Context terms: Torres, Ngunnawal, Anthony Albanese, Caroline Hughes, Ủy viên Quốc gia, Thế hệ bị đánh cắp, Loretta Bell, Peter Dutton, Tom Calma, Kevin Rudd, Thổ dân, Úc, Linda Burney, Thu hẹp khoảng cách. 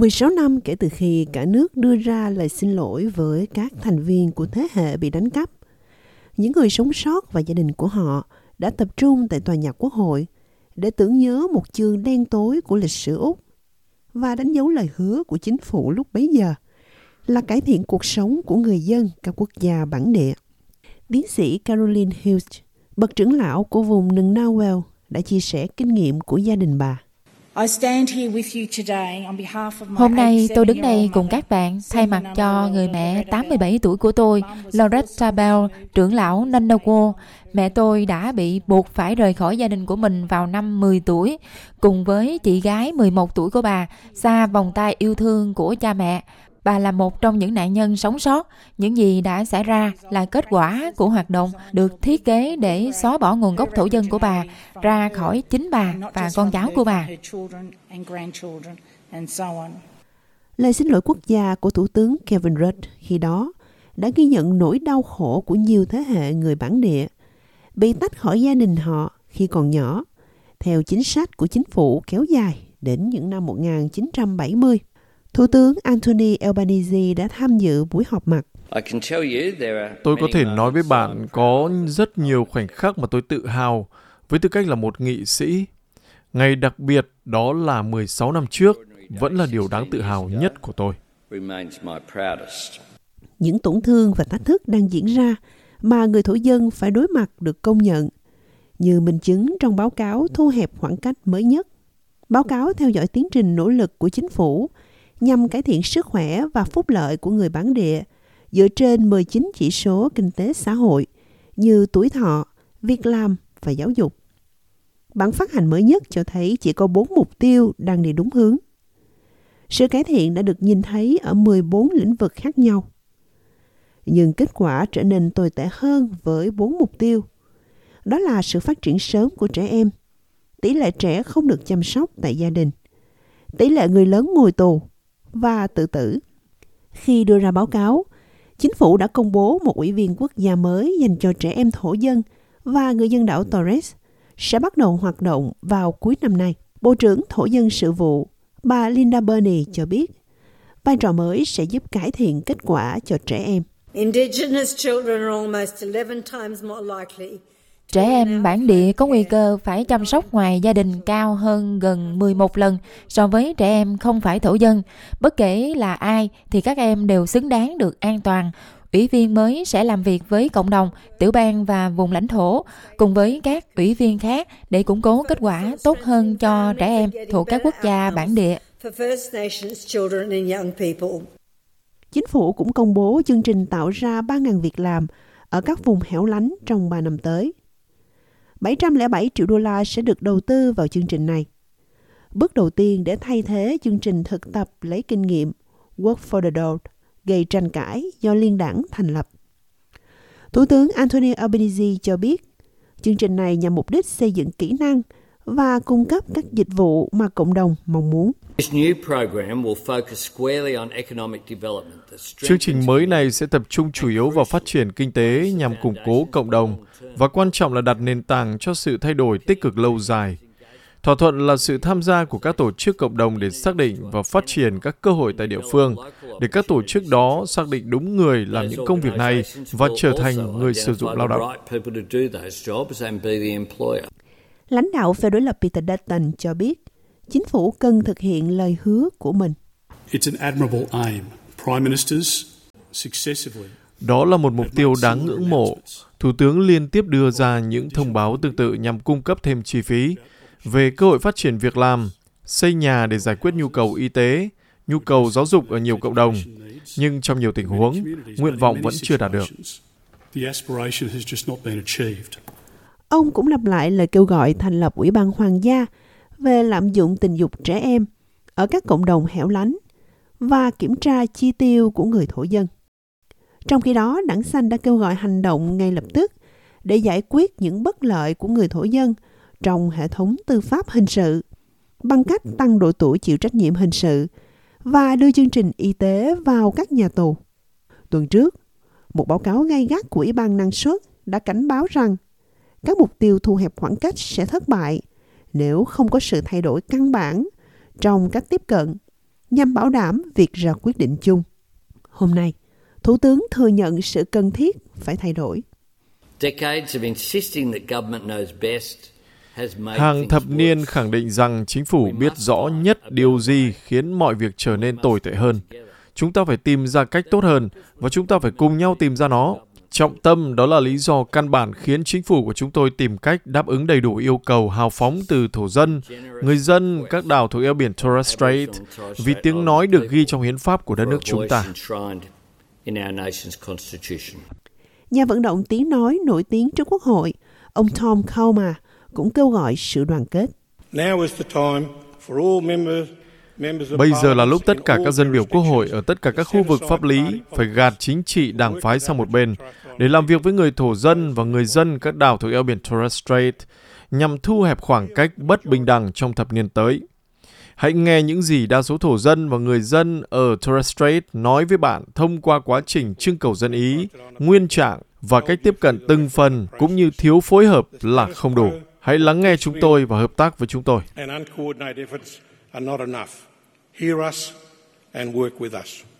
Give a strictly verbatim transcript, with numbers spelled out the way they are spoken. mười sáu năm kể từ khi cả nước đưa ra lời xin lỗi với các thành viên của thế hệ bị đánh cắp, những người sống sót và gia đình của họ đã tập trung tại tòa nhà Quốc hội để tưởng nhớ một chương đen tối của lịch sử Úc và đánh dấu lời hứa của chính phủ lúc bấy giờ là cải thiện cuộc sống của người dân các quốc gia bản địa. Tiến sĩ Caroline Hughes, bậc trưởng lão của vùng Nừng Na Uel, đã chia sẻ kinh nghiệm của gia đình bà. Hôm nay tôi đứng đây cùng các bạn thay mặt cho người mẹ tám mươi bảy tuổi của tôi, Loretta Bell, trưởng lão Ngunnawal. Mẹ tôi đã bị buộc phải rời khỏi gia đình của mình vào năm mười tuổi, cùng với chị gái mười một tuổi của bà, xa vòng tay yêu thương của cha mẹ. Bà là một trong những nạn nhân sống sót. Những gì đã xảy ra là kết quả của hoạt động được thiết kế để xóa bỏ nguồn gốc thổ dân của bà ra khỏi chính bà và con cháu của bà. Lời xin lỗi quốc gia của Thủ tướng Kevin Rudd khi đó đã ghi nhận nỗi đau khổ của nhiều thế hệ người bản địa bị tách khỏi gia đình họ khi còn nhỏ, theo chính sách của chính phủ kéo dài đến những năm một nghìn chín trăm bảy mươi. Thủ tướng Anthony Albanese đã tham dự buổi họp mặt. Tôi có thể nói với bạn có rất nhiều khoảnh khắc mà tôi tự hào với tư cách là một nghị sĩ. Ngày đặc biệt đó là mười sáu năm trước, vẫn là điều đáng tự hào nhất của tôi. Những tổn thương và thách thức đang diễn ra mà người thổ dân phải đối mặt được công nhận, như minh chứng trong báo cáo thu hẹp khoảng cách mới nhất. Báo cáo theo dõi tiến trình nỗ lực của chính phủ nhằm cải thiện sức khỏe và phúc lợi của người bản địa dựa trên mười chín chỉ số kinh tế xã hội như tuổi thọ, việc làm và giáo dục. Bản phát hành mới nhất cho thấy chỉ có bốn mục tiêu đang đi đúng hướng. Sự cải thiện đã được nhìn thấy ở mười bốn lĩnh vực khác nhau. Nhưng kết quả trở nên tồi tệ hơn với bốn mục tiêu. Đó là sự phát triển sớm của trẻ em, tỷ lệ trẻ không được chăm sóc tại gia đình, tỷ lệ người lớn ngồi tù và tự tử. Khi đưa ra báo cáo, chính phủ đã công bố một ủy viên quốc gia mới dành cho trẻ em thổ dân và người dân đảo Torres sẽ bắt đầu hoạt động vào cuối năm nay. Bộ trưởng Thổ dân sự vụ, bà Linda Burney cho biết, vai trò mới sẽ giúp cải thiện kết quả cho trẻ em. Trẻ em bản địa có nguy cơ phải chăm sóc ngoài gia đình cao hơn gần mười một lần so với trẻ em không phải thổ dân. Bất kể là ai thì các em đều xứng đáng được an toàn. Ủy viên mới sẽ làm việc với cộng đồng, tiểu bang và vùng lãnh thổ, cùng với các ủy viên khác để củng cố kết quả tốt hơn cho trẻ em thuộc các quốc gia bản địa. Chính phủ cũng công bố chương trình tạo ra ba nghìn việc làm ở các vùng hẻo lánh trong ba năm tới. bảy trăm lẻ bảy triệu đô la sẽ được đầu tư vào chương trình này. Bước đầu tiên để thay thế chương trình thực tập lấy kinh nghiệm Work for the Dole gây tranh cãi do liên đảng thành lập. Thủ tướng Anthony Albanese cho biết, chương trình này nhằm mục đích xây dựng kỹ năng và cung cấp các dịch vụ mà cộng đồng mong muốn. Chương trình mới này sẽ tập trung chủ yếu vào phát triển kinh tế nhằm củng cố cộng đồng và quan trọng là đặt nền tảng cho sự thay đổi tích cực lâu dài. Thỏa thuận là sự tham gia của các tổ chức cộng đồng để xác định và phát triển các cơ hội tại địa phương, để các tổ chức đó xác định đúng người làm những công việc này và trở thành người sử dụng lao động. Lãnh đạo phe đối lập Peter Dutton cho biết, chính phủ cần thực hiện lời hứa của mình. Đó là một mục tiêu đáng ngưỡng mộ. Thủ tướng liên tiếp đưa ra những thông báo tương tự nhằm cung cấp thêm chi phí về cơ hội phát triển việc làm, xây nhà để giải quyết nhu cầu y tế, nhu cầu giáo dục ở nhiều cộng đồng. Nhưng trong nhiều tình huống, nguyện vọng vẫn chưa đạt được. Ông cũng lặp lại lời kêu gọi thành lập Ủy ban Hoàng gia về lạm dụng tình dục trẻ em ở các cộng đồng hẻo lánh và kiểm tra chi tiêu của người thổ dân. Trong khi đó, Đảng Xanh đã kêu gọi hành động ngay lập tức để giải quyết những bất lợi của người thổ dân trong hệ thống tư pháp hình sự bằng cách tăng độ tuổi chịu trách nhiệm hình sự và đưa chương trình y tế vào các nhà tù. Tuần trước, một báo cáo gay gắt của Ủy ban Năng suất đã cảnh báo rằng các mục tiêu thu hẹp khoảng cách sẽ thất bại nếu không có sự thay đổi căn bản trong cách tiếp cận nhằm bảo đảm việc ra quyết định chung. Hôm nay, Thủ tướng thừa nhận sự cần thiết phải thay đổi. Hàng thập niên khẳng định rằng chính phủ biết rõ nhất điều gì khiến mọi việc trở nên tồi tệ hơn. Chúng ta phải tìm ra cách tốt hơn và chúng ta phải cùng nhau tìm ra nó. Trọng tâm đó là lý do căn bản khiến chính phủ của chúng tôi tìm cách đáp ứng đầy đủ yêu cầu hào phóng từ thổ dân, người dân các đảo thuộc eo biển Torres Strait, vì tiếng nói được ghi trong hiến pháp của đất nước chúng ta. Nhà vận động tiếng nói nổi tiếng trước Quốc hội, ông Tom Calma cũng kêu gọi sự đoàn kết. Bây giờ là lúc tất cả các dân biểu quốc hội ở tất cả các khu vực pháp lý phải gạt chính trị đảng phái sang một bên để làm việc với người thổ dân và người dân các đảo thuộc eo biển Torres Strait nhằm thu hẹp khoảng cách bất bình đẳng trong thập niên tới. Hãy nghe những gì đa số thổ dân và người dân ở Torres Strait nói với bạn thông qua quá trình trưng cầu dân ý, nguyên trạng và cách tiếp cận từng phần cũng như thiếu phối hợp là không đủ. Hãy lắng nghe chúng tôi và hợp tác với chúng tôi. Are not enough. Hear us and work with us.